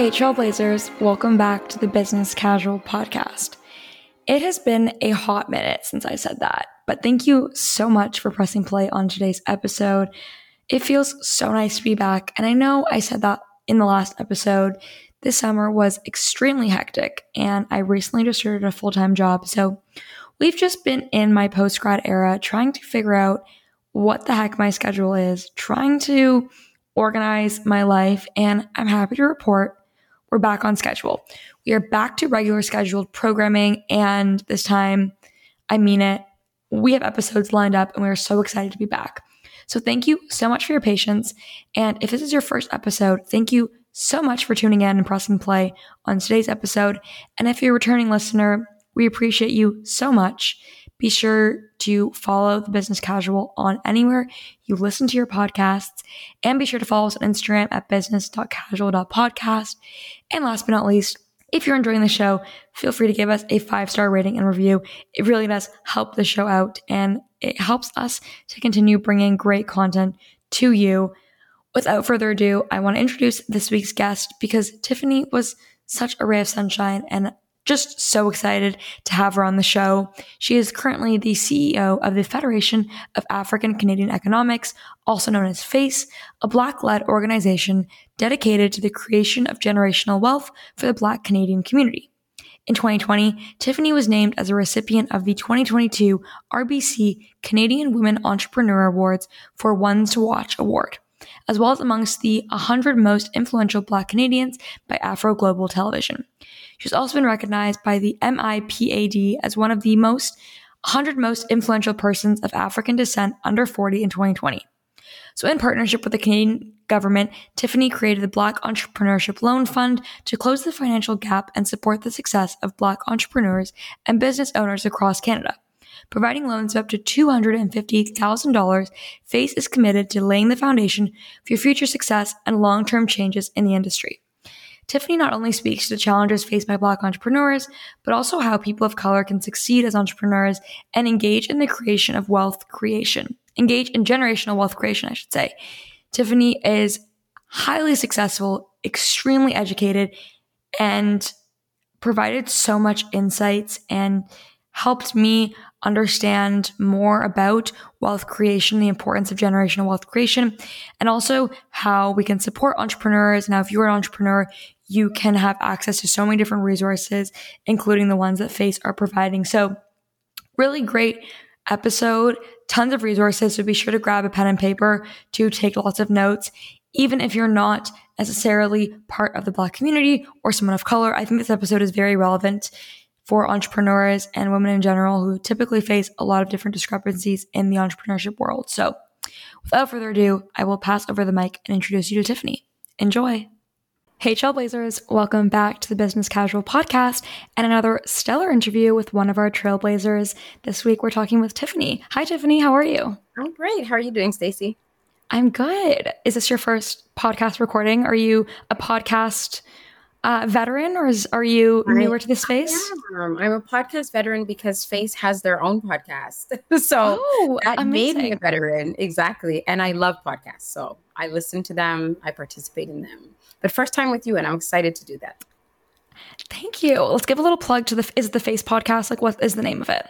Okay, Trailblazers, welcome back to the Business Casual Podcast. It has been a hot minute since I said that, but thank you so much for pressing play on today's episode. It feels so nice to be back, and I know I said that in the last episode. This summer was extremely hectic, and I recently just started a full-time job, so we've just been in my post-grad era trying to figure out what the heck my schedule is, trying to organize my life, and I'm happy to report we're back on schedule. We are back to regular scheduled programming, and this time, I mean it, we have episodes lined up, and we are so excited to be back. So thank you so much for your patience, and if this is your first episode, thank you so much for tuning in and pressing play on today's episode. And if you're a returning listener, we appreciate you so much. Be sure to follow The Business Casual on anywhere you listen to your podcasts, and be sure to follow us on Instagram at business.casual.podcast. And last but not least, if you're enjoying the show, feel free to give us a 5-star rating and review. It really does help the show out, and it helps us to continue bringing great content to you. Without further ado, I want to introduce this week's guest because Tiffany was such a ray of sunshine, and just so excited to have her on the show. She is currently the CEO of the Federation of African Canadian Economics, also known as FACE, a Black-led organization dedicated to the creation of generational wealth for the Black Canadian community. In 2020, Tiffany was named as a recipient of the 2022 RBC Canadian Women Entrepreneur Awards for Ones to Watch Award, as well as amongst the 100 most influential Black Canadians by Afro-Global Television. She's also been recognized by the MIPAD as one of the 100 most influential persons of African descent under 40 in 2020. So in partnership with the Canadian government, Tiffany created the Black Entrepreneurship Loan Fund to close the financial gap and support the success of Black entrepreneurs and business owners across Canada. Providing loans of up to $250,000, FACE is committed to laying the foundation for your future success and long-term changes in the industry. Tiffany not only speaks to the challenges faced by Black entrepreneurs, but also how people of color can succeed as entrepreneurs and engage in generational wealth creation, I should say. Tiffany is highly successful, extremely educated, and provided so much insights and helped me understand more about wealth creation, the importance of generational wealth creation, and also how we can support entrepreneurs. Now, if you're an entrepreneur, you can have access to so many different resources, including the ones that FACE are providing. So really great episode, tons of resources. So be sure to grab a pen and paper to take lots of notes. Even if you're not necessarily part of the Black community or someone of color, I think this episode is very relevant for entrepreneurs and women in general who typically face a lot of different discrepancies in the entrepreneurship world. So without further ado, I will pass over the mic and introduce you to Tiffany. Enjoy. Hey, Trailblazers. Welcome back to the Business Casual Podcast and another stellar interview with one of our Trailblazers. This week, we're talking with Tiffany. Hi, Tiffany. How are you? I'm great. How are you doing, Stacey? I'm good. Is this your first podcast recording? Are you a podcast veteran, or are you newer to this space? I'm a podcast veteran because FACE has their own podcast. So that made me a veteran. Exactly. And I love podcasts. So I listen to them. I participate in them. But first time with you, and I'm excited to do that. Thank you. Let's give a little plug to the FACE podcast. Like, what is the name of it?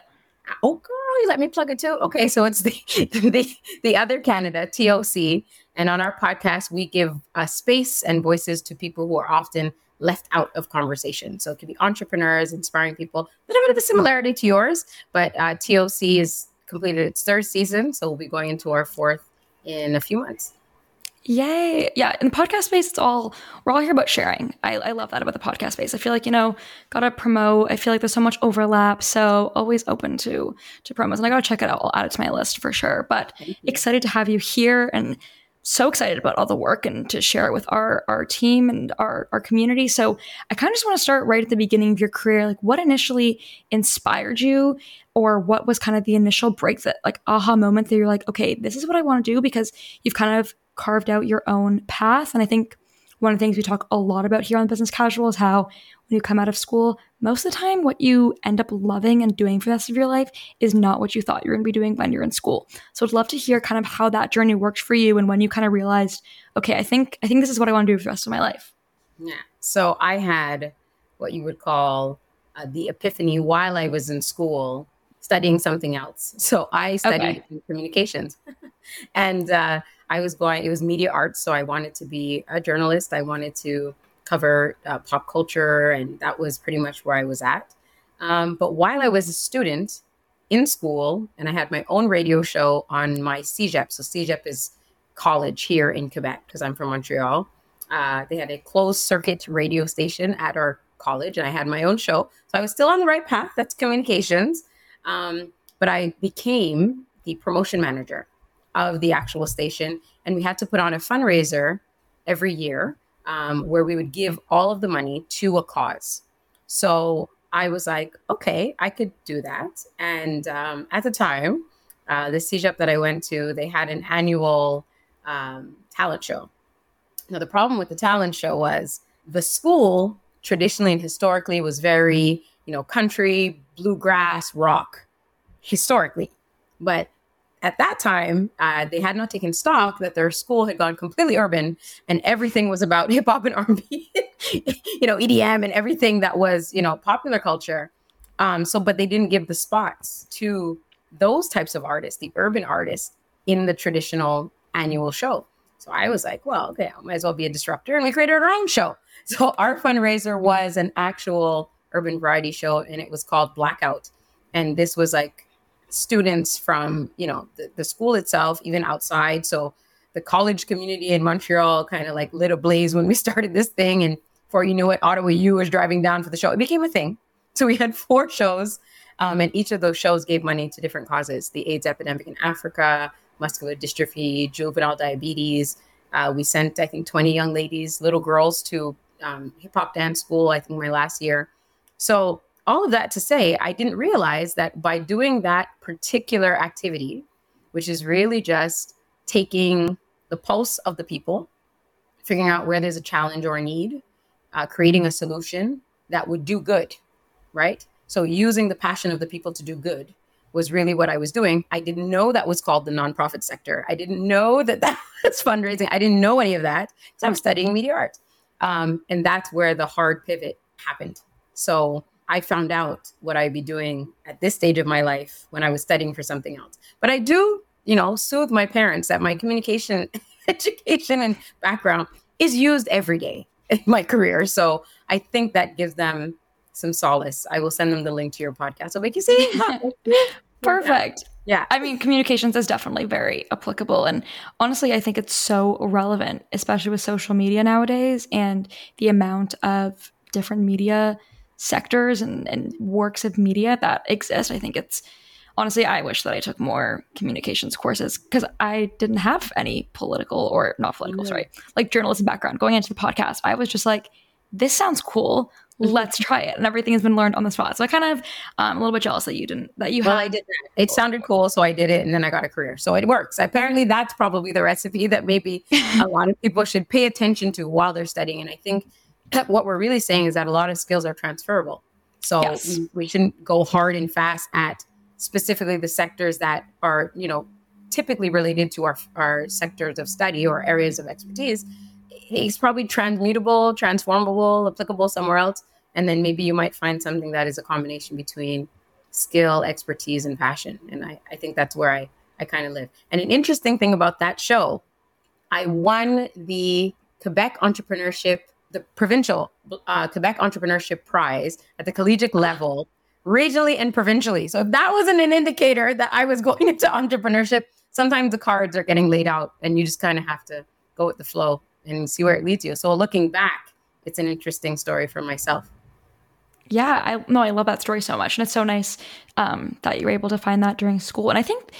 Oh, girl, you let me plug it too? Okay, so it's the Other Canada, TOC. And on our podcast, we give a space and voices to people who are often left out of conversation. So it could be entrepreneurs, inspiring people, a little bit of a similarity to yours, but TOC is completed its third season. So we'll be going into our fourth in a few months. Yay. Yeah. In the podcast space, we're all here about sharing. I love that about the podcast space. I feel like, got to promote. I feel like there's so much overlap. So always open to promos, and I got to check it out. I'll add it to my list for sure, but excited to have you here and so excited about all the work and to share it with our team and our community. So I kind of just want to start right at the beginning of your career. Like, what initially inspired you, or what was kind of the initial break, that like aha moment that you're like, okay, this is what I want to do, because you've kind of carved out your own path. And I think one of the things we talk a lot about here on Business Casual is how when you come out of school, most of the time what you end up loving and doing for the rest of your life is not what you thought you were going to be doing when you're in school. So I'd love to hear kind of how that journey worked for you and when you kind of realized, okay, I think this is what I want to do for the rest of my life. Yeah. So I had what you would call the epiphany while I was in school studying something else. So I studied communications and I was going, it was media arts. So I wanted to be a journalist. I wanted to cover pop culture. And that was pretty much where I was at. But while I was a student in school and I had my own radio show on my CJEP. So CJEP is college here in Quebec because I'm from Montreal. They had a closed circuit radio station at our college and I had my own show. So I was still on the right path. That's communications. But I became the promotion manager of the actual station. And we had to put on a fundraiser every year where we would give all of the money to a cause. So I was like, okay, I could do that. And at the time, the CEGEP that I went to, they had an annual talent show. Now, the problem with the talent show was the school traditionally and historically was very, you know, country, bluegrass, rock, historically. But at that time, they had not taken stock that their school had gone completely urban and everything was about hip hop and R&B, you know, EDM and everything that was, you know, popular culture. But they didn't give the spots to those types of artists, the urban artists in the traditional annual show. So I was like, well, okay, I might as well be a disruptor. And we created our own show. So our fundraiser was an actual urban variety show and it was called Blackout. And this was like students from, you know, the school itself, even outside. So the college community in Montreal kind of like lit a blaze when we started this thing. And before you knew it, Ottawa U was driving down for the show. It became a thing. So we had 4 shows and each of those shows gave money to different causes. The AIDS epidemic in Africa, muscular dystrophy, juvenile diabetes. We sent, I think, 20 young ladies, little girls to hip hop dance school, I think my last year. So all of that to say, I didn't realize that by doing that particular activity, which is really just taking the pulse of the people, figuring out where there's a challenge or a need, creating a solution that would do good, right? So using the passion of the people to do good was really what I was doing. I didn't know that was called the nonprofit sector. I didn't know that that was fundraising. I didn't know any of that because I'm studying media arts. And that's where the hard pivot happened. So I found out what I'd be doing at this stage of my life when I was studying for something else. But I do, you know, soothe my parents that my communication education and background is used every day in my career. So I think that gives them some solace. I will send them the link to your podcast. I'll make you see. Perfect. Yeah. I mean, communications is definitely very applicable. And honestly, I think it's so relevant, especially with social media nowadays and the amount of different media sectors and works of media that exist. I think it's honestly, I wish that I took more communications courses because I didn't have any political or not political, sorry, like journalism background. Going into the podcast, I was just like, this sounds cool. Let's try it. And everything has been learned on the spot. So I kind of a little bit jealous that you didn't, that you had. Well, I did that. It sounded cool. So I did it and then I got a career. So it works. Apparently that's probably the recipe that maybe a lot of people should pay attention to while they're studying. And I think what we're really saying is that a lot of skills are transferable. So we shouldn't go hard and fast at specifically the sectors that are, you know, typically related to our sectors of study or areas of expertise. It's probably transmutable, transformable, applicable somewhere else. And then maybe you might find something that is a combination between skill, expertise, and passion. And I think that's where I kind of live. And an interesting thing about that show, I won the Quebec Entrepreneurship, the provincial Quebec Entrepreneurship Prize at the collegiate level, regionally and provincially. So if that wasn't an indicator that I was going into entrepreneurship, sometimes the cards are getting laid out and you just kind of have to go with the flow and see where it leads you. So looking back, it's an interesting story for myself. Yeah, I love that story so much. And it's so nice that you were able to find that during school. And I think,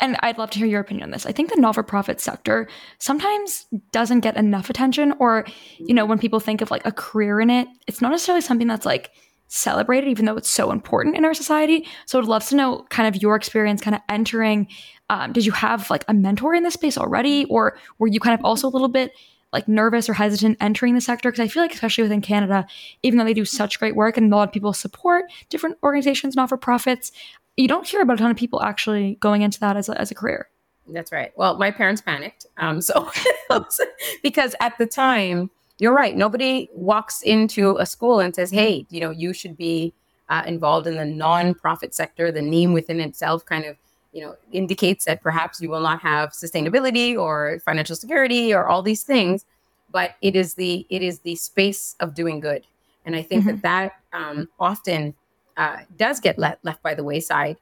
and I'd love to hear your opinion on this, I think the not-for-profit sector sometimes doesn't get enough attention or, you know, when people think of like a career in it, it's not necessarily something that's like celebrated, even though it's so important in our society. So I'd love to know kind of your experience kind of entering. Did you have like a mentor in this space already? Or were you kind of also a little bit like nervous or hesitant entering the sector? Because I feel like, especially within Canada, even though they do such great work and a lot of people support different organizations, not-for-profits, you don't hear about a ton of people actually going into that as a career. That's right. Well, my parents panicked. Because at the time, you're right. Nobody walks into a school and says, hey, you know, you should be involved in the nonprofit sector. The name within itself kind of, you know, indicates that perhaps you will not have sustainability or financial security or all these things, but it is the space of doing good. And I think that often does get left by the wayside.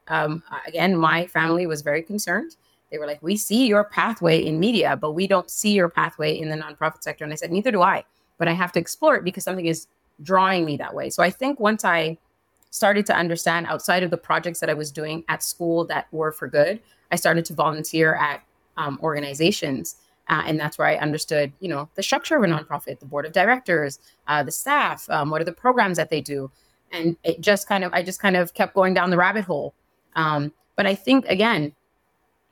Again, my family was very concerned. They were like, we see your pathway in media, but we don't see your pathway in the nonprofit sector. And I said, neither do I, but I have to explore it because something is drawing me that way. So I think once I started to understand outside of the projects that I was doing at school that were for good, I started to volunteer at organizations. And that's where I understood, you know, the structure of a nonprofit, the board of directors, the staff, what are the programs that they do. And it just kind of, I just kind of kept going down the rabbit hole. But I think, again,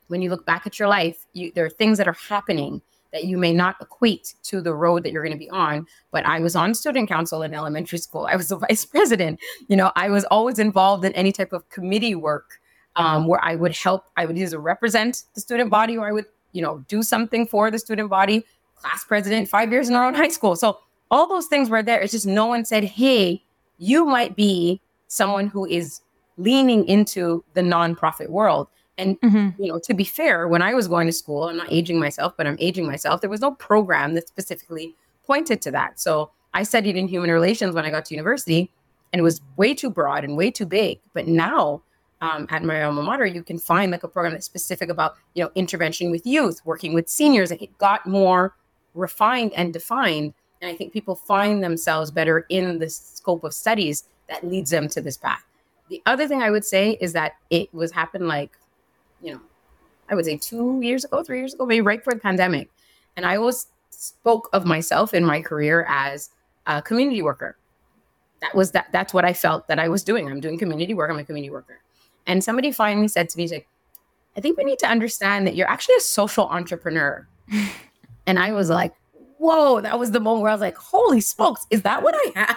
when you look back at your life, there are things that are happening that you may not equate to the road that you're going to be on. But I was on student council in elementary school. I was the vice president. You know, I was always involved in any type of committee work where I would help. I would either represent the student body or I would, you know, do something for the student body, class president, 5 years in our own high school. So all those things were there. It's just no one said, hey, you might be someone who is leaning into the nonprofit world. And, you know, to be fair, when I was going to school, I'm not aging myself, but I'm aging myself. There was no program that specifically pointed to that. So I studied in human relations when I got to university, and it was way too broad and way too big. But now at my alma mater, you can find like a program that's specific about, you know, intervention with youth, working with seniors. It got more refined and defined. And I think people find themselves better in the scope of studies that leads them to this path. The other thing I would say is that it was happened like, you know, I would say 3 years ago, maybe right before the pandemic. And I always spoke of myself in my career as a community worker. That's what I felt that I was doing. I'm doing community work. I'm a community worker. And somebody finally said to me, like, I think we need to understand that you're actually a social entrepreneur. And I was like, whoa, that was the moment where I was like, holy smokes, is that what I am?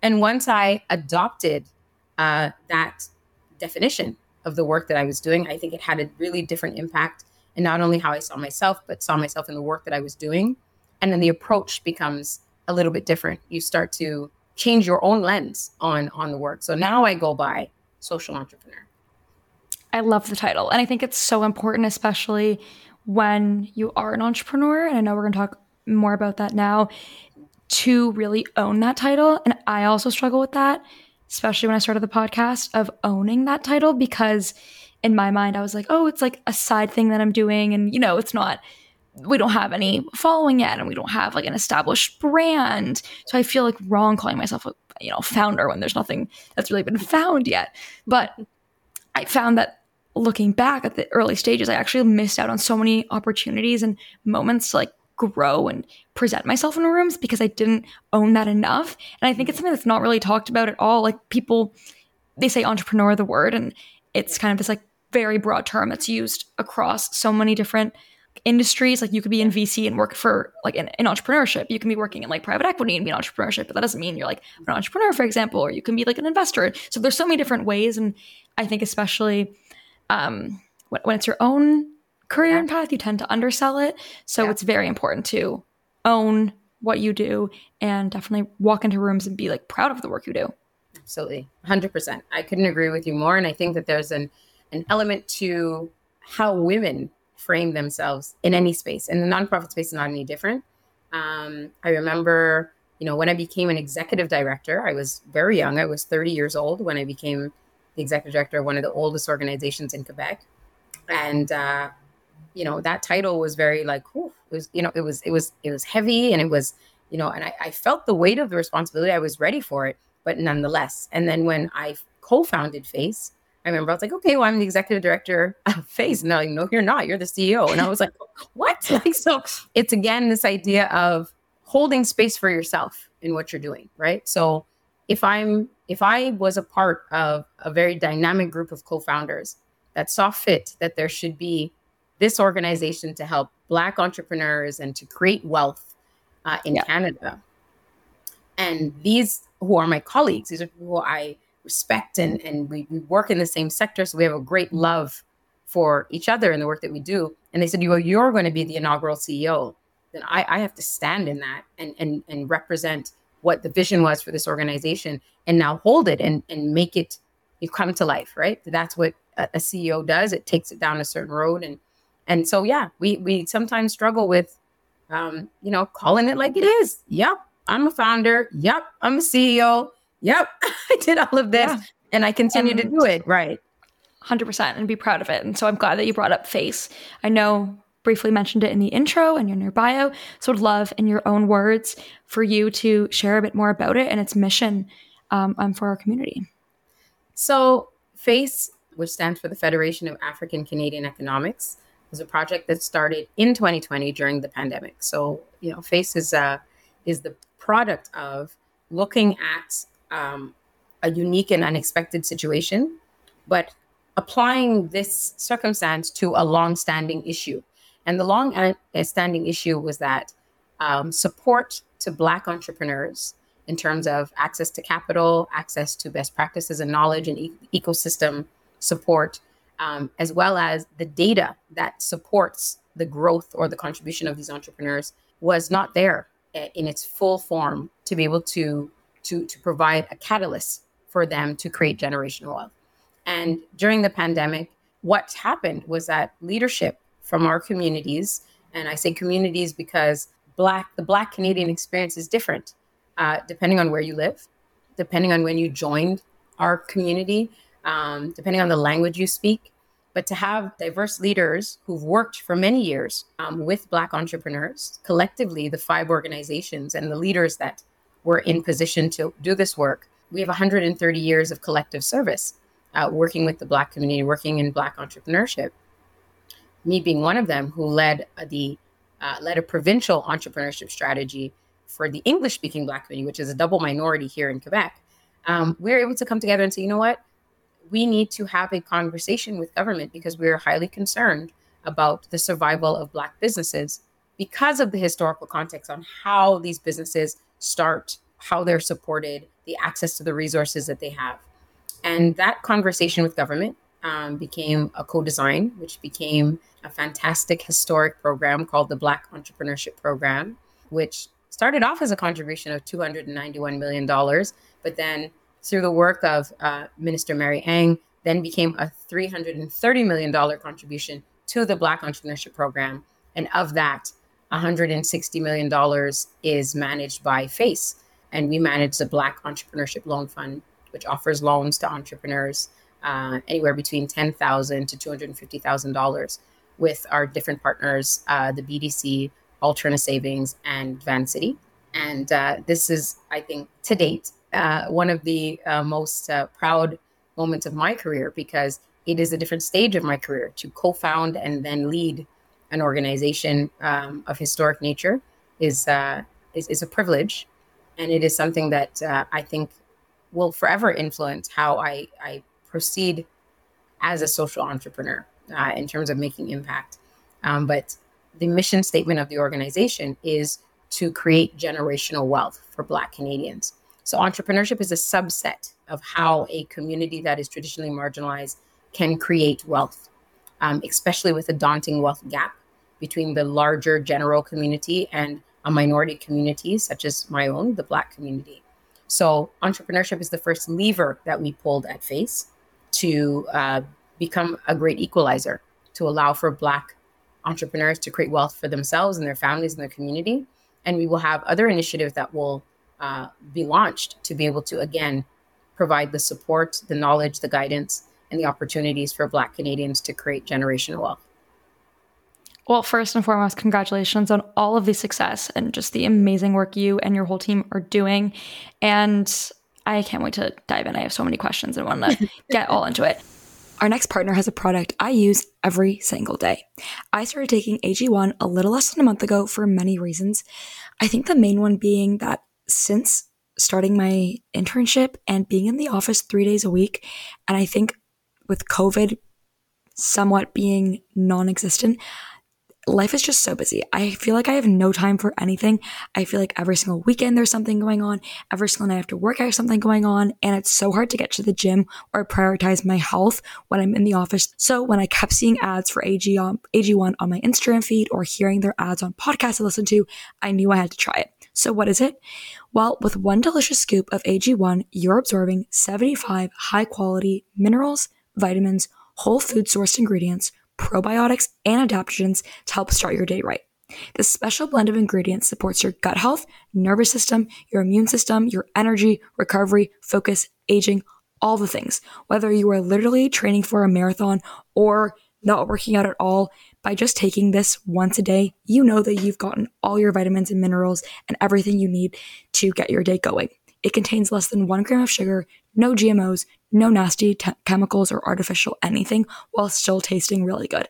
And once I adopted that definition of the work that I was doing, I think it had a really different impact in not only how I saw myself, but saw myself in the work that I was doing. And then the approach becomes a little bit different. You start to change your own lens on the work. So now I go by social entrepreneur. I love the title. And I think it's so important, especially when you are an entrepreneur. And I know we're going to talk more about that now, to really own that title. And I also struggle with that, especially when I started the podcast, of owning that title, because in my mind, I was like, oh, it's like a side thing that I'm doing. And, you know, it's not, we don't have any following yet and we don't have like an established brand. So I feel like wrong calling myself a, you know, founder when there's nothing that's really been found yet. But I found that looking back at the early stages, I actually missed out on so many opportunities and moments to like grow and present myself in rooms because I didn't own that enough. And I think it's something that's not really talked about at all. Like people, they say entrepreneur, the word, and it's kind of this like very broad term that's used across so many different industries. Like you could be in VC and work for like in entrepreneurship. You can be working in like private equity and be in entrepreneurship, but that doesn't mean you're like an entrepreneur, for example, or you can be like an investor. So there's so many different ways. And I think especially when it's your own career and path, you tend to undersell it. So it's very important to own what you do and definitely walk into rooms and be like proud of the work you do. Absolutely. 100%. I couldn't agree with you more. And I think that there's an element to how women frame themselves in any space, and the nonprofit space is not any different. I remember, you know, when I became an executive director, I was very young. I was 30 years old when I became the executive director of one of the oldest organizations in Quebec. And, you know, that title was very like, whew, it was, you know, it was heavy, and it was, you know, and I felt the weight of the responsibility. I was ready for it, but nonetheless. And then when I co-founded FACE, I remember I was like, okay, well, I'm the executive director of FACE. And they're like, no, you're not. You're the CEO. And I was like, what? Like, so it's again, this idea of holding space for yourself in what you're doing, right? So if I was a part of a very dynamic group of co-founders that saw fit that there should be this organization to help Black entrepreneurs and to create wealth in Canada. And these who are my colleagues, these are people who I respect, and we work in the same sector. So we have a great love for each other and the work that we do. And they said, well, you're going to be the inaugural CEO. then I have to stand in that and represent what the vision was for this organization and now hold it and make it come to life, right? That's what a CEO does. It takes it down a certain road. And so, yeah, we sometimes struggle with, calling it like it is. Yep, I'm a founder. Yep, I'm a CEO. Yep, I did all of this and I continue to do it. Right. 100% and be proud of it. And so I'm glad that you brought up FACE. I know briefly mentioned it in the intro and in your bio. So would love in your own words for you to share a bit more about it and its mission for our community. So FACE, which stands for the Federation of African Canadian Economics, was a project that started in 2020 during the pandemic. So, FACE is the product of looking at a unique and unexpected situation, but applying this circumstance to a long-standing issue. And the long-standing issue was that support to Black entrepreneurs in terms of access to capital, access to best practices and knowledge and ecosystem support, as well as the data that supports the growth or the contribution of these entrepreneurs was not there in its full form to be able to provide a catalyst for them to create generational wealth. And during the pandemic, what happened was that leadership from our communities, and I say communities because the Black Canadian experience is different depending on where you live, depending on when you joined our community, depending on the language you speak. But to have diverse leaders who've worked for many years with Black entrepreneurs, collectively the 5 organizations and the leaders that were in position to do this work, we have 130 years of collective service. Working with the Black community, working in Black entrepreneurship. Me being one of them who led a provincial entrepreneurship strategy for the English-speaking Black community, which is a double minority here in Quebec. We were able to come together and say, you know what? We need to have a conversation with government because we are highly concerned about the survival of Black businesses because of the historical context on how these businesses start, how they're supported, the access to the resources that they have. And that conversation with government became a co-design, which became a fantastic historic program called the Black Entrepreneurship Program, which started off as a contribution of $291 million, but then through the work of Minister Mary Ng, then became a $330 million contribution to the Black Entrepreneurship Program. And of that, $160 million is managed by FACE. And we manage the Black Entrepreneurship Loan Fund, which offers loans to entrepreneurs anywhere between $10,000 to $250,000 with our different partners, the BDC, Alterna Savings, and Van City. And this is, I think, to date, one of the most proud moments of my career because it is a different stage of my career to co-found and then lead an organization of historic nature is a privilege. And it is something that I think will forever influence how I proceed as a social entrepreneur in terms of making impact. But the mission statement of the organization is to create generational wealth for Black Canadians. So entrepreneurship is a subset of how a community that is traditionally marginalized can create wealth, especially with a daunting wealth gap between the larger general community and a minority community such as my own, the Black community. So entrepreneurship is the first lever that we pulled at FACE to become a great equalizer, to allow for Black entrepreneurs to create wealth for themselves and their families and their community. And we will have other initiatives that will be launched to be able to, again, provide the support, the knowledge, the guidance, and the opportunities for Black Canadians to create generational wealth. Well, first and foremost, congratulations on all of the success and just the amazing work you and your whole team are doing. And I can't wait to dive in. I have so many questions and want to get all into it. Our next partner has a product I use every single day. I started taking AG1 a little less than a month ago for many reasons. I think the main one being that since starting my internship and being in the office 3 days a week, and I think with COVID somewhat being non-existent, life is just so busy. I feel like I have no time for anything. I feel like every single weekend there's something going on. Every single night after work I have something going on. And it's so hard to get to the gym or prioritize my health when I'm in the office. So when I kept seeing ads for AG1 on my Instagram feed or hearing their ads on podcasts I listen to, I knew I had to try it. So what is it? Well, with one delicious scoop of AG1, you're absorbing 75 high-quality minerals, vitamins, whole food-sourced ingredients, probiotics, and adaptogens to help start your day right. This special blend of ingredients supports your gut health, nervous system, your immune system, your energy, recovery, focus, aging, all the things. Whether you are literally training for a marathon or not working out at all, by just taking this once a day, you know that you've gotten all your vitamins and minerals and everything you need to get your day going. It contains less than 1 gram of sugar, no GMOs, no nasty chemicals or artificial anything, while still tasting really good.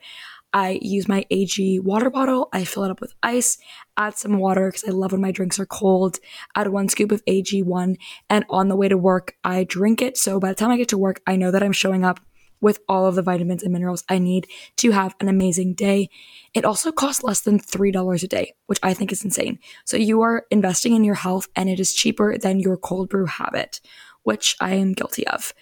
I use my AG water bottle. I fill it up with ice, add some water because I love when my drinks are cold, add 1 scoop of AG1, and on the way to work, I drink it. So by the time I get to work, I know that I'm showing up with all of the vitamins and minerals I need to have an amazing day. It also costs less than $3 a day, which I think is insane. So you are investing in your health and it is cheaper than your cold brew habit, which I am guilty of.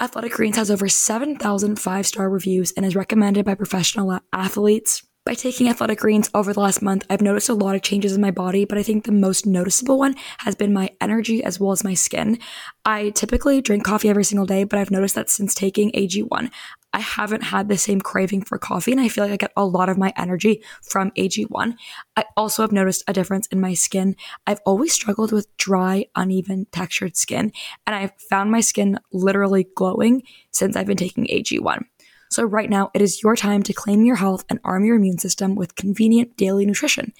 Athletic Greens has over 7,000 five-star reviews and is recommended by professional athletes. By taking Athletic Greens over the last month, I've noticed a lot of changes in my body, but I think the most noticeable one has been my energy as well as my skin. I typically drink coffee every single day, but I've noticed that since taking AG1, I haven't had the same craving for coffee, and I feel like I get a lot of my energy from AG1. I also have noticed a difference in my skin. I've always struggled with dry, uneven, textured skin, and I've found my skin literally glowing since I've been taking AG1. So right now, it is your time to claim your health and arm your immune system with convenient daily nutrition.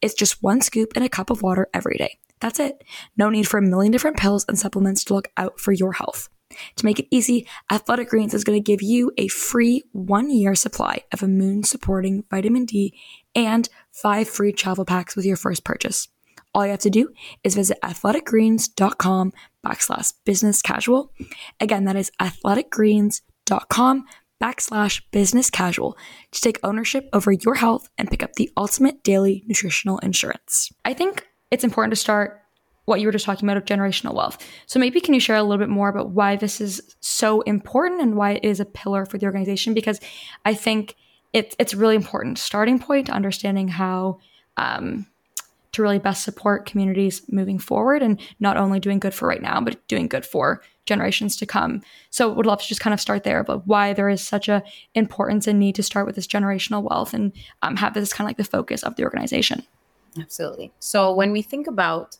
It's just 1 scoop in a cup of water every day. That's it. No need for a million different pills and supplements to look out for your health. To make it easy, Athletic Greens is going to give you a free 1-year supply of immune-supporting vitamin D and 5 free travel packs with your first purchase. All you have to do is visit athleticgreens.com/businesscasual. Again, that is athleticgreens.com/businesscasual to take ownership over your health and pick up the ultimate daily nutritional insurance. I think it's important to start what you were just talking about of generational wealth. So maybe can you share a little bit more about why this is so important and why it is a pillar for the organization? Because I think it's really important starting point to understanding how to really best support communities moving forward and not only doing good for right now, but doing good for generations to come. So would love to just kind of start there, but why there is such a importance and need to start with this generational wealth and have this kind of like the focus of the organization. Absolutely. So when we think about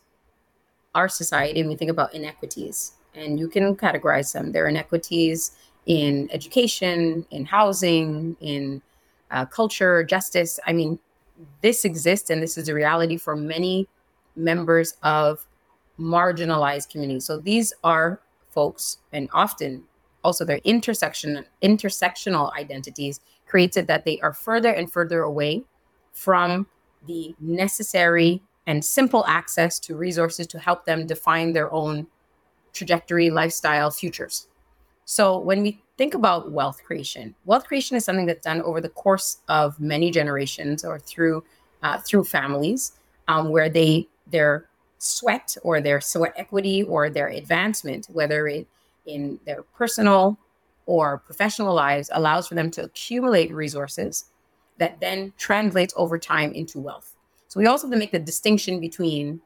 our society and we think about inequities, and you can categorize them, there are inequities in education, in housing, in culture, justice. I mean, this exists and this is a reality for many members of marginalized communities. So these are folks, and often also their intersectional identities created that they are further and further away from the necessary and simple access to resources to help them define their own trajectory, lifestyle, futures. So when we think about wealth creation is something that's done over the course of many generations or through families where their sweat or their sweat equity or their advancement, whether it in their personal or professional lives, allows for them to accumulate resources that then translates over time into wealth. So we also have to make the distinction between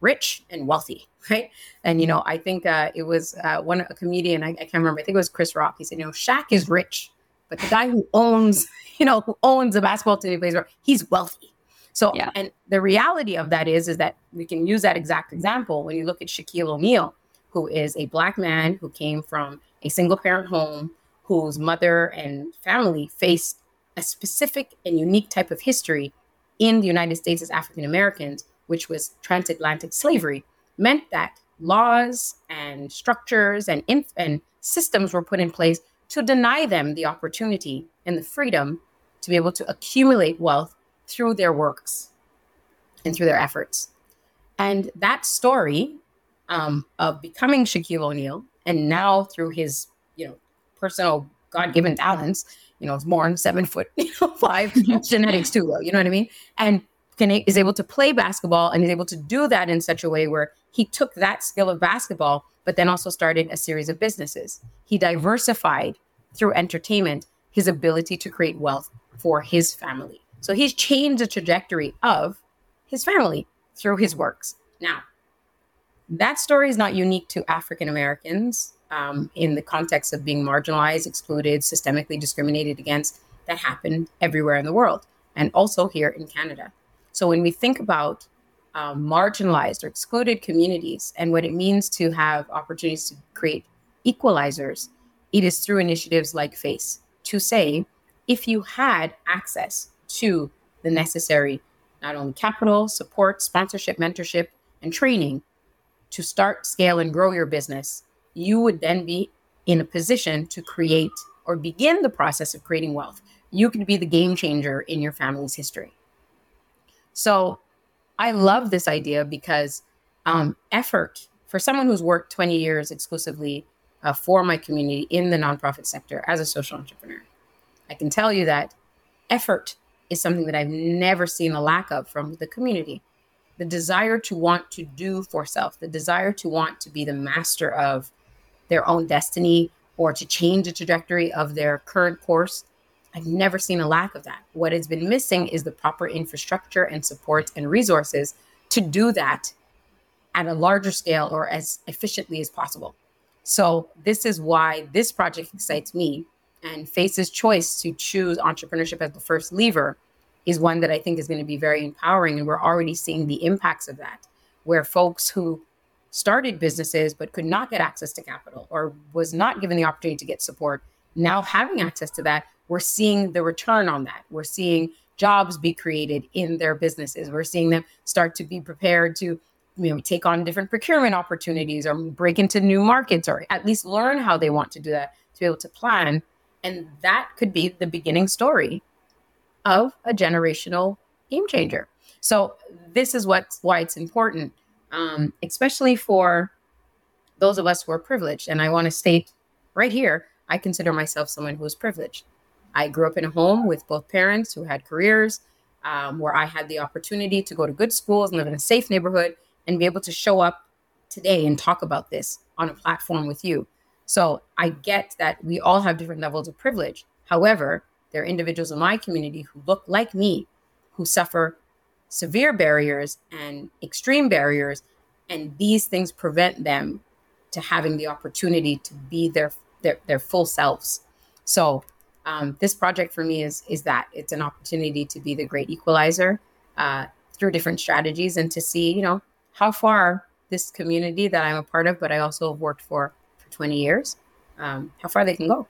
rich and wealthy, right? And, you know, I think it was a comedian, I can't remember, I think it was Chris Rock. He said, you know, Shaq is rich, but the guy who owns the basketball team he plays for, he's wealthy. So, yeah. And the reality of that is that we can use that exact example when you look at Shaquille O'Neal, who is a Black man who came from a single parent home, whose mother and family faced a specific and unique type of history in the United States as African Americans, which was transatlantic slavery, meant that laws and structures and systems were put in place to deny them the opportunity and the freedom to be able to accumulate wealth through their works and through their efforts. And that story of becoming Shaquille O'Neal, and now through his personal God-given talents, you know, is born 7 foot 5, genetics too low, you know what I mean? And is able to play basketball and is able to do that in such a way where he took that skill of basketball, but then also started a series of businesses. He diversified through entertainment his ability to create wealth for his family. So he's changed the trajectory of his family through his works. Now, that story is not unique to African Americans in the context of being marginalized, excluded, systemically discriminated against. That happened everywhere in the world and also here in Canada. So when we think about marginalized or excluded communities and what it means to have opportunities to create equalizers, it is through initiatives like FACE to say, if you had access to the necessary, not only capital, support, sponsorship, mentorship, and training to start, scale, and grow your business, you would then be in a position to create or begin the process of creating wealth. You could be the game changer in your family's history. So I love this idea because effort, for someone who's worked 20 years exclusively for my community in the nonprofit sector as a social entrepreneur, I can tell you that effort is something that I've never seen a lack of from the community. The desire to want to do for self, the desire to want to be the master of their own destiny or to change the trajectory of their current course. I've never seen a lack of that. What has been missing is the proper infrastructure and support and resources to do that at a larger scale or as efficiently as possible. So this is why this project excites me, and FACE's choice to choose entrepreneurship as the first lever is one that I think is going to be very empowering. And we're already seeing the impacts of that, where folks who started businesses but could not get access to capital or was not given the opportunity to get support, now having access to that, we're seeing the return on that. We're seeing jobs be created in their businesses. We're seeing them start to be prepared to, you know, take on different procurement opportunities or break into new markets, or at least learn how they want to do that, to be able to plan. And that could be the beginning story of a generational game changer. So this is why it's important, especially for those of us who are privileged. And I want to state right here, I consider myself someone who is privileged. I grew up in a home with both parents who had careers, where I had the opportunity to go to good schools and live in a safe neighborhood and be able to show up today and talk about this on a platform with you. So I get that we all have different levels of privilege. However, there are individuals in my community who look like me, who suffer severe barriers and extreme barriers, and these things prevent them to having the opportunity to be their full selves. So this project for me is that it's an opportunity to be the great equalizer through different strategies, and to see, you know, how far this community that I'm a part of, but I also have worked for 20 years, how far they can go.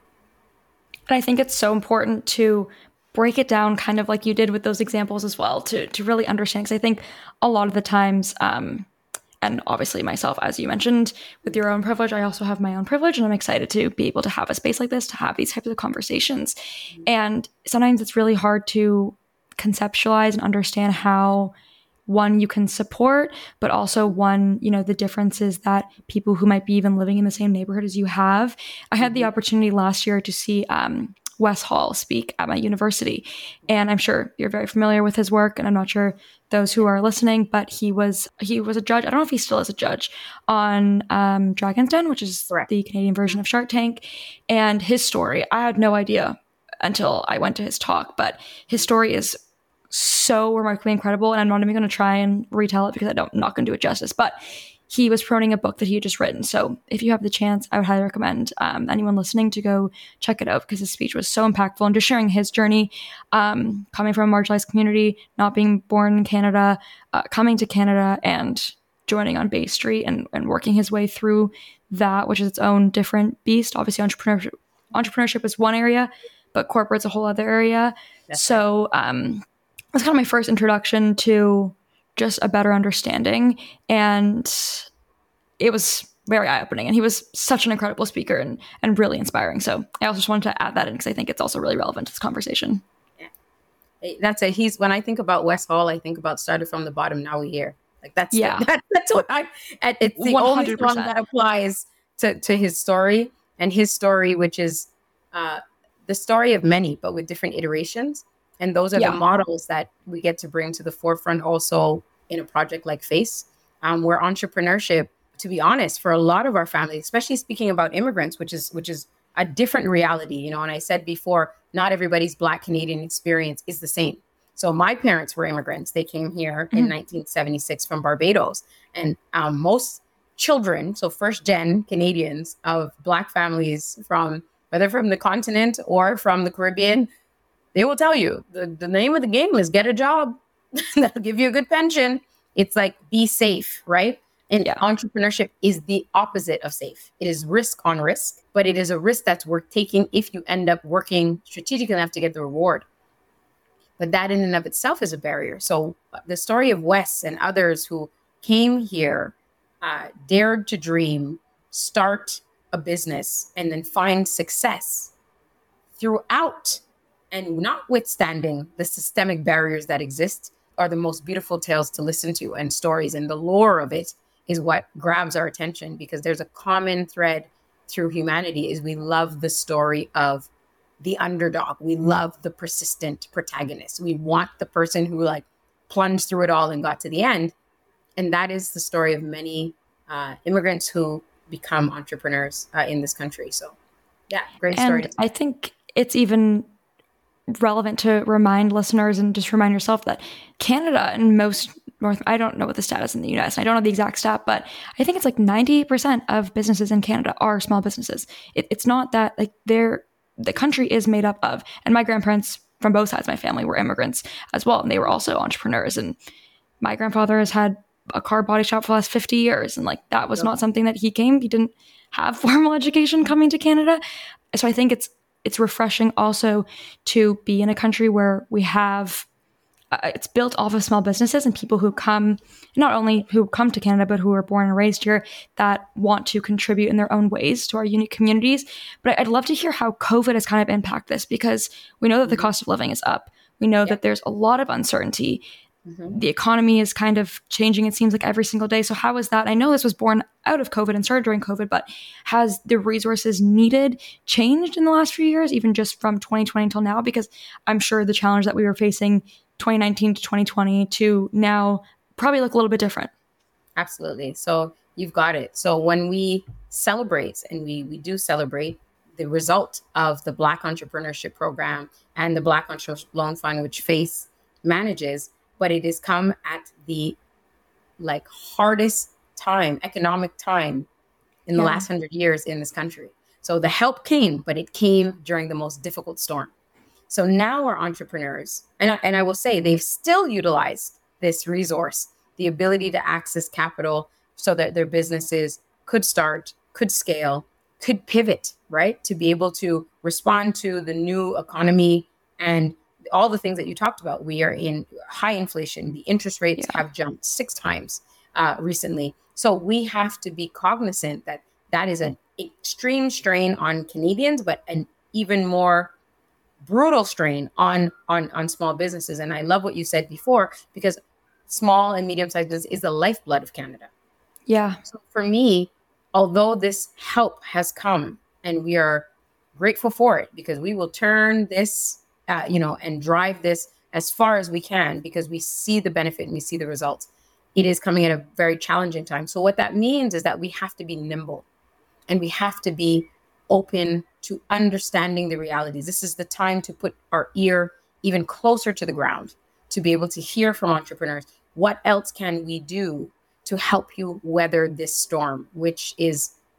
But I think it's so important to break it down kind of like you did with those examples as well, to really understand, because I think a lot of the times, and obviously myself, as you mentioned, with your own privilege, I also have my own privilege, and I'm excited to be able to have a space like this, to have these types of conversations. And sometimes it's really hard to conceptualize and understand how, one, you can support, but also one, you know, the differences that people who might be even living in the same neighborhood as you have. I had the opportunity last year to see Wes Hall speak at my university. And I'm sure you're very familiar with his work, and I'm not sure those who are listening, but he was a judge. I don't know if he still is a judge on Dragon's Den, which is correct, the Canadian version of Shark Tank. And his story, I had no idea until I went to his talk, but his story is so remarkably incredible. And I'm not even going to try and retell it because I'm not going to do it justice, but he was promoting a book that he had just written. So if you have the chance, I would highly recommend anyone listening to go check it out, because his speech was so impactful, and just sharing his journey, coming from a marginalized community, not being born in Canada, coming to Canada and joining on Bay Street and working his way through that, which is its own different beast. Obviously, entrepreneurship is one area, but corporate's a whole other area. That's so that's kind of my first introduction to just a better understanding, and it was very eye-opening, and he was such an incredible speaker and really inspiring. So I also just wanted to add that in, because I think it's also really relevant to this conversation. Yeah, that's it. When I think about Wes Hall, I think about started from the bottom, now we're here. Like that's, yeah, that's what it's the 100%. Only one that applies to his story, and his story, which is the story of many, but with different iterations. And those are the models that we get to bring to the forefront also in a project like FACE, where entrepreneurship, to be honest, for a lot of our family, especially speaking about immigrants, which is a different reality, you know, and I said before, not everybody's Black Canadian experience is the same. So my parents were immigrants. They came here in 1976 from Barbados. And most children, so first gen Canadians of Black families from, whether from the continent or from the Caribbean, they will tell you the name of the game is get a job. That'll give you a good pension. It's like, be safe, right? And entrepreneurship is the opposite of safe. It is risk on risk, but it is a risk that's worth taking if you end up working strategically enough to get the reward. But that in and of itself is a barrier. So the story of Wes and others who came here, dared to dream, start a business, and then find success throughout and notwithstanding the systemic barriers that exist are the most beautiful tales to listen to and stories. And the lore of it is what grabs our attention, because there's a common thread through humanity is we love the story of the underdog. We love the persistent protagonist. We want the person who like plunged through it all and got to the end. And that is the story of many immigrants who become entrepreneurs in this country. So yeah, great story. And I think it's even relevant to remind listeners and just remind yourself that Canada and most I don't know what the stat is in the US. I don't know the exact stat, but I think it's like 90% of businesses in Canada are small businesses. It's not that like the country is made up of, and my grandparents from both sides of my family were immigrants as well. And they were also entrepreneurs. And my grandfather has had a car body shop for the last 50 years. And like, that was not something that he didn't have formal education coming to Canada. So I think it's refreshing also to be in a country where we have, it's built off of small businesses and people who come, not only who come to Canada, but who are born and raised here that want to contribute in their own ways to our unique communities. But I'd love to hear how COVID has kind of impacted this, because we know that the cost of living is up. We know that there's a lot of uncertainty. The economy is kind of changing, it seems like, every single day. So how is that? I know this was born out of COVID and started during COVID, but has the resources needed changed in the last few years, even just from 2020 until now? Because I'm sure the challenge that we were facing 2019 to 2020 to now probably look a little bit different. Absolutely. So you've got it. So when we celebrate, and we do celebrate the result of the Black Entrepreneurship Program and the Black Entrepreneurship Loan Fund, which FACE manages, but it has come at the like hardest time, economic time in the last 100 years in this country. So the help came, but it came during the most difficult storm. So now our entrepreneurs, and I will say they've still utilized this resource, the ability to access capital so that their businesses could start, could scale, could pivot, right? To be able to respond to the new economy and all the things that you talked about. We are in high inflation. The interest rates have jumped 6 times recently. So we have to be cognizant that that is an extreme strain on Canadians, but an even more brutal strain on small businesses. And I love what you said before, because small and medium-sized business is the lifeblood of Canada. Yeah. So for me, although this help has come and we are grateful for it, because we will turn this and drive this as far as we can, because we see the benefit and we see the results. It is coming at a very challenging time. So what that means is that we have to be nimble and we have to be open to understanding the realities. This is the time to put our ear even closer to the ground, to be able to hear from entrepreneurs. What else can we do to help you weather this storm, this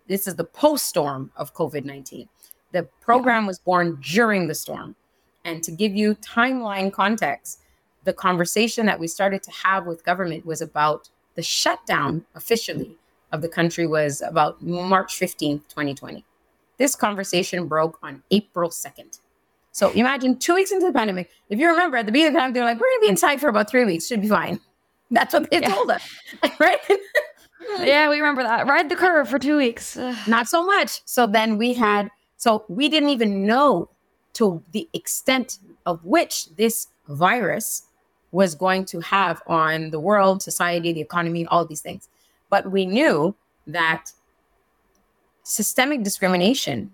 is the post-storm of COVID-19. The program was born during the storm. And to give you timeline context, the conversation that we started to have with government was about the shutdown officially of the country was about March 15th, 2020. This conversation broke on April 2nd. So imagine 2 weeks into the pandemic. If you remember, at the beginning of the pandemic, they're like, we're going to be inside for about 3 weeks. Should be fine. That's what they told us, right? Yeah, we remember that. Ride the curve for 2 weeks. Not so much. So we didn't even know to the extent of which this virus was going to have on the world, society, the economy, all these things. But we knew that systemic discrimination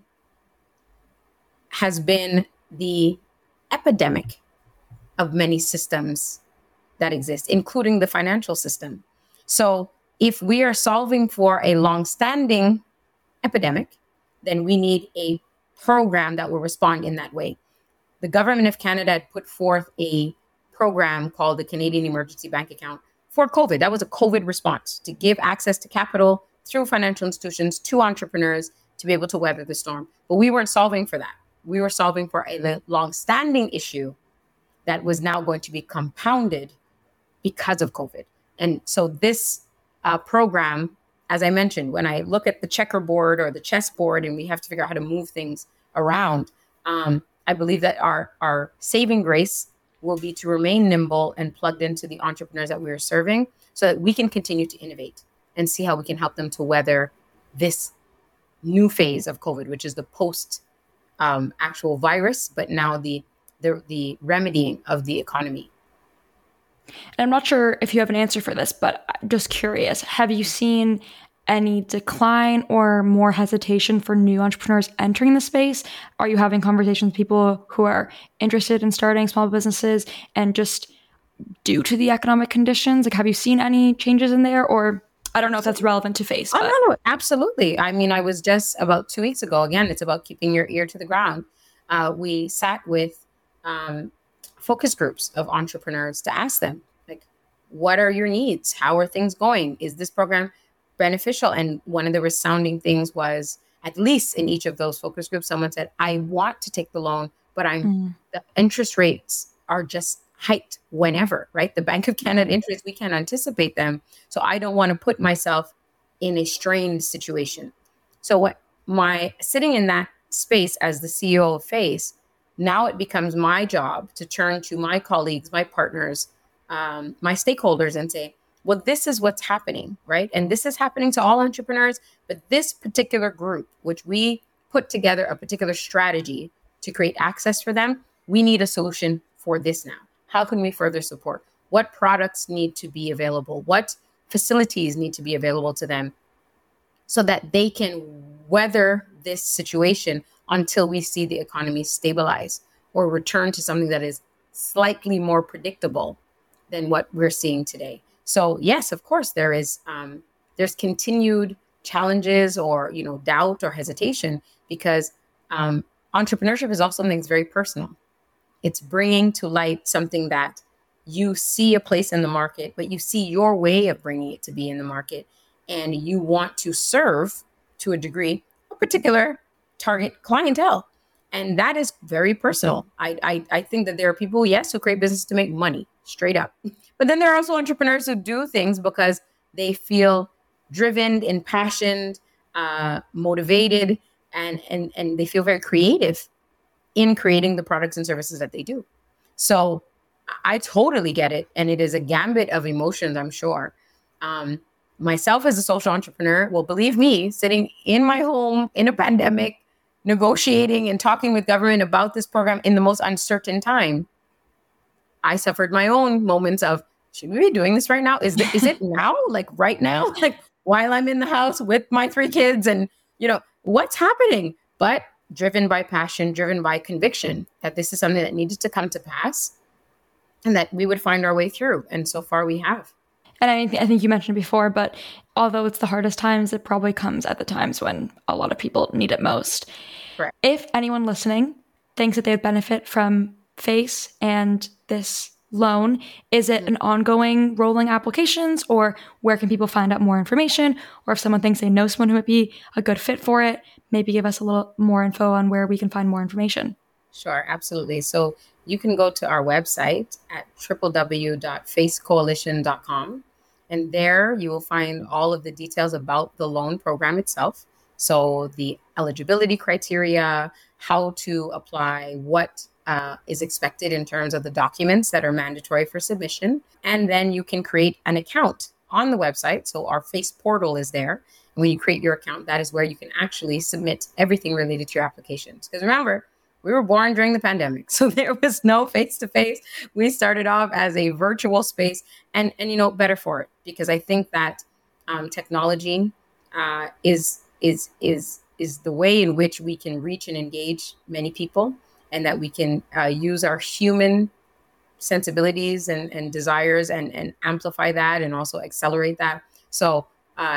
has been the epidemic of many systems that exist, including the financial system. So if we are solving for a long-standing epidemic, then we need a program that will respond in that way. The government of Canada had put forth a program called the Canadian Emergency Bank Account for COVID. That was a COVID response to give access to capital through financial institutions to entrepreneurs to be able to weather the storm. But we weren't solving for that. We were solving for a long-standing issue that was now going to be compounded because of COVID. And so this program, as I mentioned, when I look at the checkerboard or the chessboard and we have to figure out how to move things around, I believe that our saving grace will be to remain nimble and plugged into the entrepreneurs that we are serving so that we can continue to innovate and see how we can help them to weather this new phase of COVID, which is the post actual virus, but now the remedying of the economy. And I'm not sure if you have an answer for this, but I'm just curious, have you seen any decline or more hesitation for new entrepreneurs entering the space? Are you having conversations with people who are interested in starting small businesses and just due to the economic conditions? Like, have you seen any changes in there? Or I don't know if that's relevant to FACE. Oh, no, absolutely. I mean, I was just about 2 weeks ago. Again, it's about keeping your ear to the ground. We sat with focus groups of entrepreneurs to ask them, like, what are your needs? How are things going? Is this program beneficial? And one of the resounding things was, at least in each of those focus groups, someone said, I want to take the loan, but the interest rates are just hiked whenever, right? The Bank of Canada interest, we can't anticipate them. So I don't want to put myself in a strained situation. So sitting in that space as the CEO of FACE, now it becomes my job to turn to my colleagues, my partners, my stakeholders and say, well, this is what's happening, right? And this is happening to all entrepreneurs, but this particular group, which we put together a particular strategy to create access for them, we need a solution for this now. How can we further support? What products need to be available? What facilities need to be available to them so that they can weather this situation until we see the economy stabilize or return to something that is slightly more predictable than what we're seeing today. So yes, of course, there is there's continued challenges or doubt or hesitation because entrepreneurship is also something that's very personal. It's bringing to light something that you see a place in the market, but you see your way of bringing it to be in the market, and you want to serve to a degree a particular target clientele, and that is very personal. I think that there are people, yes, who create business to make money, straight up. But then there are also entrepreneurs who do things because they feel driven, impassioned, motivated, and they feel very creative in creating the products and services that they do. So I totally get it. And it is a gambit of emotions, I'm sure. Myself as a social entrepreneur, well, believe me, sitting in my home in a pandemic, negotiating and talking with government about this program in the most uncertain time, I suffered my own moments of, should we be doing this right now? Is it now? Like right now? Like while I'm in the house with my three kids and, what's happening? But driven by passion, driven by conviction that this is something that needed to come to pass and that we would find our way through. And so far we have. And I think you mentioned before, but although it's the hardest times, it probably comes at the times when a lot of people need it most. Correct. If anyone listening thinks that they would benefit from FACE and this loan, is it an ongoing rolling applications, or where can people find out more information? Or if someone thinks they know someone who would be a good fit for it, maybe give us a little more info on where we can find more information. Sure, absolutely. So you can go to our website at www.facecoalition.com. And there you will find all of the details about the loan program itself. So the eligibility criteria, how to apply, what is expected in terms of the documents that are mandatory for submission. And then you can create an account on the website. So our FACE portal is there. And when you create your account, that is where you can actually submit everything related to your applications. Because remember, we were born during the pandemic, so there was no face-to-face. We started off as a virtual space and better for it, because I think that technology is the way in which we can reach and engage many people. and that we can use our human sensibilities and desires and amplify that and also accelerate that. So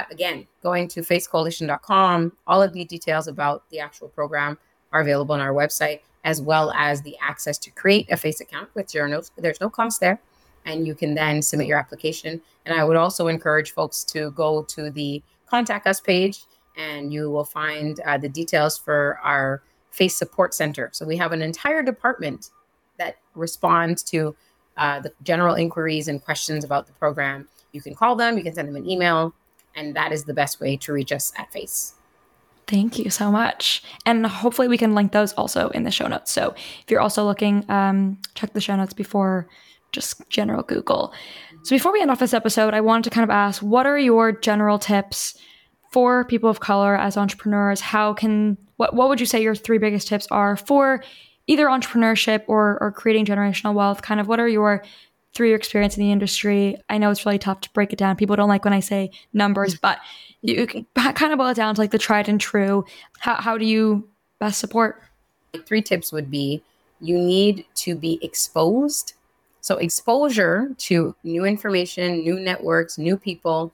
again, going to facecoalition.com, all of the details about the actual program are available on our website, as well as the access to create a FACE account with your notes. There's no cost there. And you can then submit your application. And I would also encourage folks to go to the Contact Us page, and you will find the details for our FACE Support Center. So we have an entire department that responds to the general inquiries and questions about the program. You can call them, you can send them an email, and that is the best way to reach us at FACE. Thank you so much. And hopefully we can link those also in the show notes. So if you're also looking, check the show notes before just general Google. So before we end off this episode, I wanted to kind of ask, what are your general tips for people of color as entrepreneurs? What would you say your three biggest tips are for either entrepreneurship or creating generational wealth? Kind of what are your, through your experience in the industry? I know it's really tough to break it down. People don't like when I say numbers, but you can kind of boil it down to like the tried and true. How do you best support? Three tips would be, you need to be exposed. So exposure to new information, new networks, new people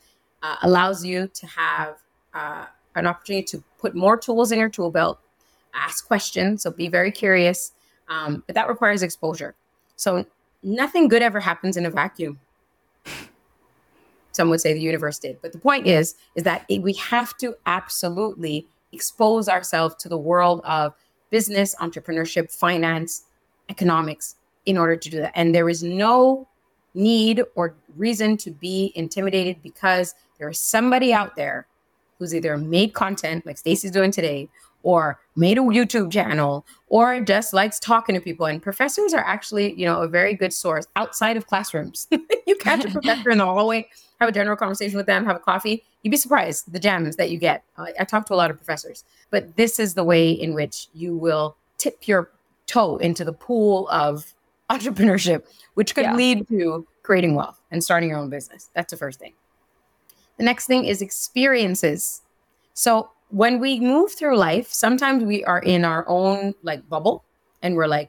allows you to have an opportunity to put more tools in your tool belt, ask questions, so be very curious, but that requires exposure. So nothing good ever happens in a vacuum. Some would say the universe did, but the point is that we have to absolutely expose ourselves to the world of business, entrepreneurship, finance, economics, in order to do that. And there is no need or reason to be intimidated, because there is somebody out there who's either made content like Stacey's doing today, or made a YouTube channel, or just likes talking to people. And professors are actually, a very good source outside of classrooms. You catch a professor in the hallway, have a general conversation with them, have a coffee. You'd be surprised the gems that you get. I talk to a lot of professors, but this is the way in which you will tip your toe into the pool of entrepreneurship, which could lead to creating wealth and starting your own business. That's the first thing. The next thing is experiences. So when we move through life, sometimes we are in our own bubble, and we're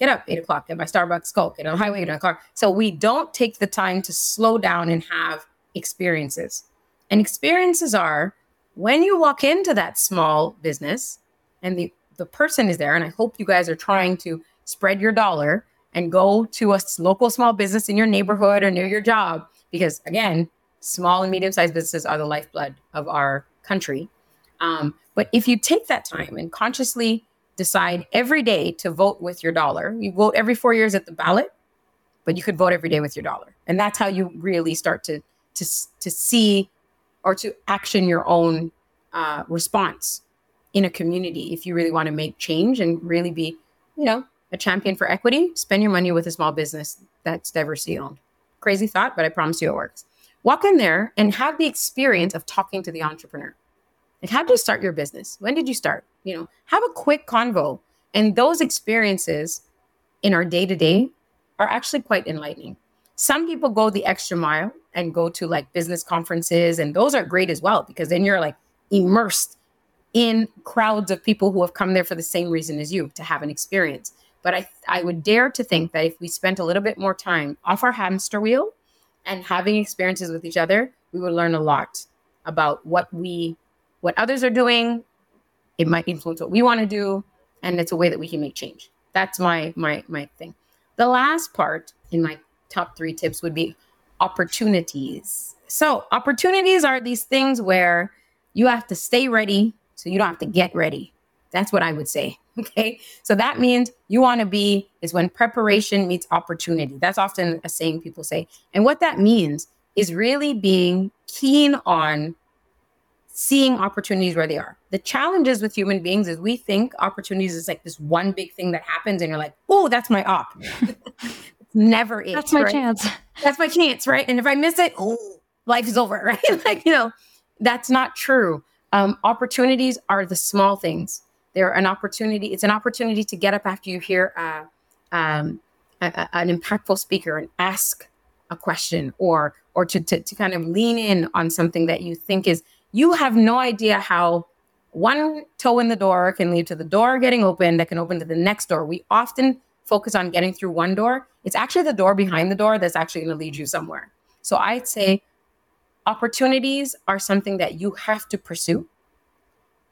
get up 8 o'clock, get my Starbucks, go, get on the highway, get on a car. So we don't take the time to slow down and have experiences. And experiences are when you walk into that small business and the person is there, and I hope you guys are trying to spread your dollar and go to a local small business in your neighborhood or near your job. Because again, small and medium-sized businesses are the lifeblood of our country. But if you take that time and consciously decide every day to vote with your dollar, you vote every 4 years at the ballot, but you could vote every day with your dollar. And that's how you really start to see or to action your own response in a community. If you really want to make change and really be, a champion for equity, spend your money with a small business that's diversity owned. Crazy thought, but I promise you it works. Walk in there and have the experience of talking to the entrepreneur. Like, how did you start your business? When did you start? Have a quick convo. And those experiences in our day-to-day are actually quite enlightening. Some people go the extra mile and go to business conferences. And those are great as well, because then you're immersed in crowds of people who have come there for the same reason as you, to have an experience. But I would dare to think that if we spent a little bit more time off our hamster wheel and having experiences with each other, we would learn a lot about what others are doing. It might influence what we want to do, and it's a way that we can make change. That's my thing. The last part in my top three tips would be opportunities. So opportunities are these things where you have to stay ready so you don't have to get ready. That's what I would say. Okay. So that means you want to be is when preparation meets opportunity. That's often a saying people say. And what that means is really being keen on seeing opportunities where they are. The challenges with human beings is we think opportunities is this one big thing that happens and you're oh, that's my op. It's never it. That's my chance. That's my chance. Right. And if I miss it, oh, life is over. Right. That's not true. Opportunities are the small things. They're an opportunity. It's an opportunity to get up after you hear an impactful speaker and ask a question, or to kind of lean in on something that you think you have no idea how One toe in the door can lead to the door getting open that can open to the next door. We often focus on getting through one door. It's actually the door behind the door that's actually going to lead you somewhere. So I'd say opportunities are something that you have to pursue,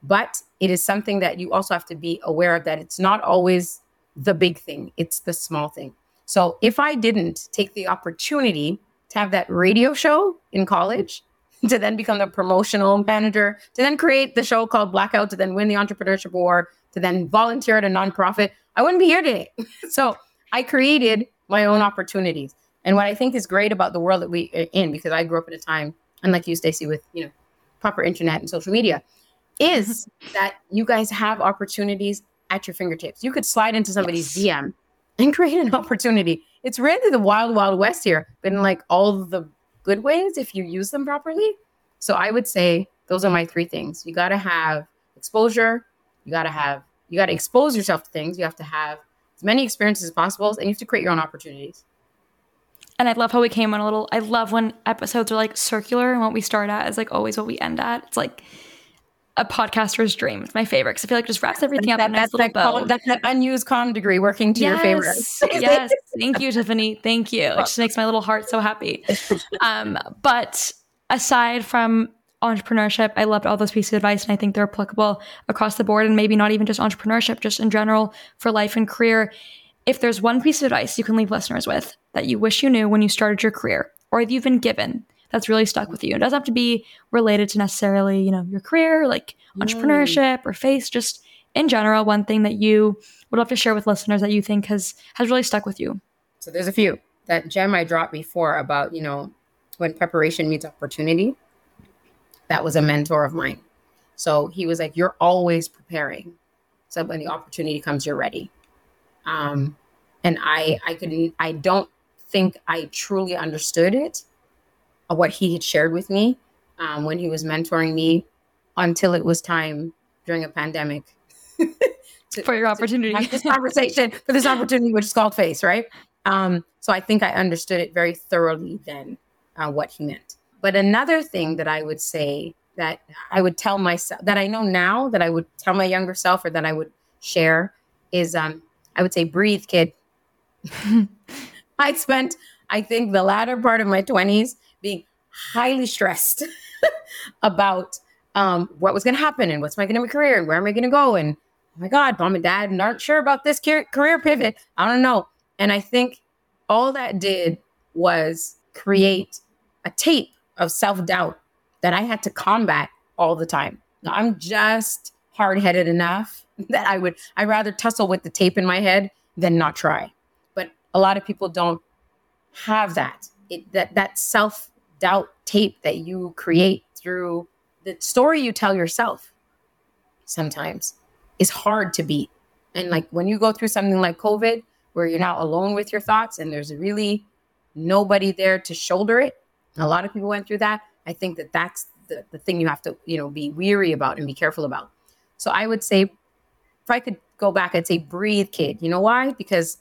but it is something that you also have to be aware of, that it's not always the big thing. It's the small thing. So if I didn't take the opportunity to have that radio show in college, to then become the promotional manager, to then create the show called Blackout, to then win the entrepreneurship award, to then volunteer at a nonprofit, I wouldn't be here today. So I created my own opportunities. And what I think is great about the world that we are in, because I grew up at a time, unlike you, Stacey, with, you know, proper internet and social media, is that you guys have opportunities at your fingertips. You could slide into somebody's DM and create an opportunity. It's really the wild, wild west here, but in like all the good ways if you use them properly. So I would say those are my three things. You got to have exposure. You got to expose yourself to things. You have to have as many experiences as possible, and you have to create your own opportunities. And I love how we came on a little, I love when episodes are like circular and what we start at is like always what we end at. It's like a podcaster's dream. It's my favorite because I feel like it just wraps everything up in a nice little bow. That's that unused comm degree working to your favor. Yes. Thank you, Tiffany. Thank you. It just makes my little heart so happy. But aside from entrepreneurship, I loved all those pieces of advice and I think they're applicable across the board and maybe not even just entrepreneurship, just in general for life and career. If there's one piece of advice you can leave listeners with that you wish you knew when you started your career or you've been given that's really stuck with you, it doesn't have to be related to necessarily, you know, your career, like entrepreneurship or FACE, just in general, one thing that you would love to share with listeners that you think has really stuck with you. So there's a few. That gem I dropped before about, you know, when preparation meets opportunity, that was a mentor of mine. So he was like, you're always preparing. So when the opportunity comes, you're ready. And I don't think I truly understood it, what he had shared with me when he was mentoring me until it was time during a pandemic. For this opportunity, which is called FACE, right? So I think I understood it very thoroughly then, what he meant. But another thing that I would say that I would tell myself, that I know now that I would tell my younger self or that I would share is, I would say, breathe, kid. I think the latter part of my 20s being highly stressed about what was going to happen and what's my going to be career and where am I going to go? And oh my God, mom and dad aren't sure about this career pivot. I don't know. And I think all that did was create a tape of self-doubt that I had to combat all the time. Now, I'm just hard-headed enough that I'd rather tussle with the tape in my head than not try. But a lot of people don't have that. That self-doubt tape that you create through the story you tell yourself sometimes is hard to beat. And like when you go through something like COVID, where you're now alone with your thoughts and there's really nobody there to shoulder it. A lot of people went through that. I think that that's the thing you have to, you know, be weary about and be careful about. So I would say, if I could go back, I'd say, breathe, kid. You know why? Because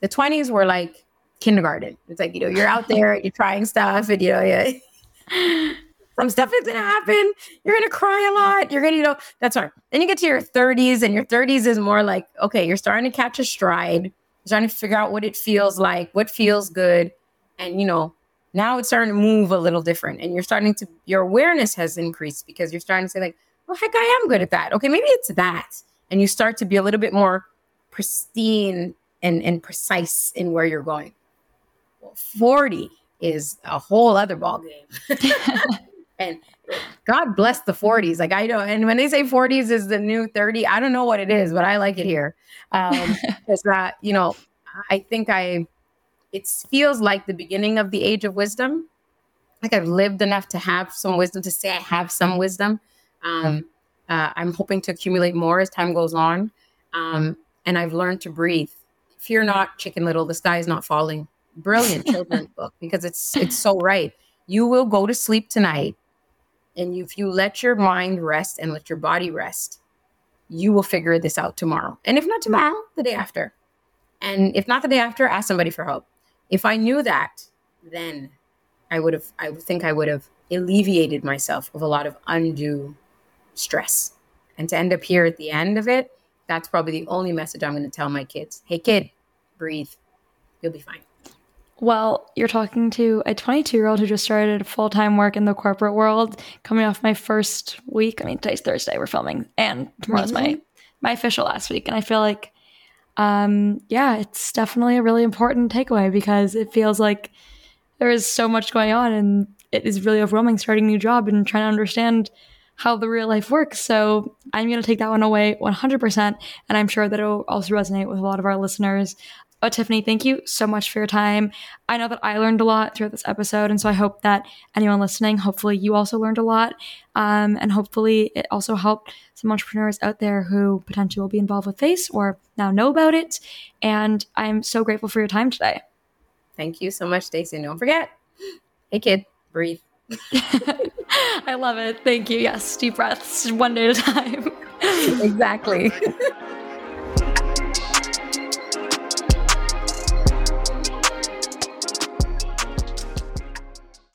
the 20s were like kindergarten. It's like, you know, you're out there, you're trying stuff and, you know, some stuff is going to happen. You're going to cry a lot. You're going to, you know, that's hard. Then you get to your 30s and your 30s is more like, okay, you're starting to catch a stride. You're starting to figure out what it feels like, what feels good. And, you know, now it's starting to move a little different and you're starting to, your awareness has increased because you're starting to say like, well, heck, I am good at that. Okay, maybe it's that. And you start to be a little bit more pristine and precise in where you're going. Well, 40 is a whole other ballgame. And God bless the 40s. Like I know, and when they say 40s is the new 30, I don't know what it is, but I like it here. It's not, you know, I think it feels like the beginning of the age of wisdom. Like I've lived enough to have some wisdom, to say I have some wisdom. I'm hoping to accumulate more as time goes on. And I've learned to breathe. Fear not, Chicken Little, the sky is not falling. Brilliant children's book, because it's so right. You will go to sleep tonight. And if you let your mind rest and let your body rest, you will figure this out tomorrow. And if not tomorrow, the day after. And if not the day after, ask somebody for help. If I knew that, then I would have alleviated myself of a lot of undue stress. And to end up here at the end of it, that's probably the only message I'm going to tell my kids. Hey, kid, breathe. You'll be fine. Well, you're talking to a 22-year-old who just started full-time work in the corporate world, coming off my first week. I mean, today's Thursday, we're filming, and tomorrow's my official last week. And I feel like, it's definitely a really important takeaway, because it feels like there is so much going on, and it is really overwhelming starting a new job and trying to understand how the real life works. So I'm going to take that one away 100%, and I'm sure that it will also resonate with a lot of our listeners. Oh, Tiffany, thank you so much for your time. I know that I learned a lot throughout this episode, and so I hope that anyone listening, hopefully you also learned a lot, and hopefully it also helped some entrepreneurs out there who potentially will be involved with FACE or now know about it. And I'm so grateful for your time today. Thank you so much, Stacey. Don't forget, hey kid, breathe. I love it. Thank you. Yes, deep breaths, one day at a time. Exactly.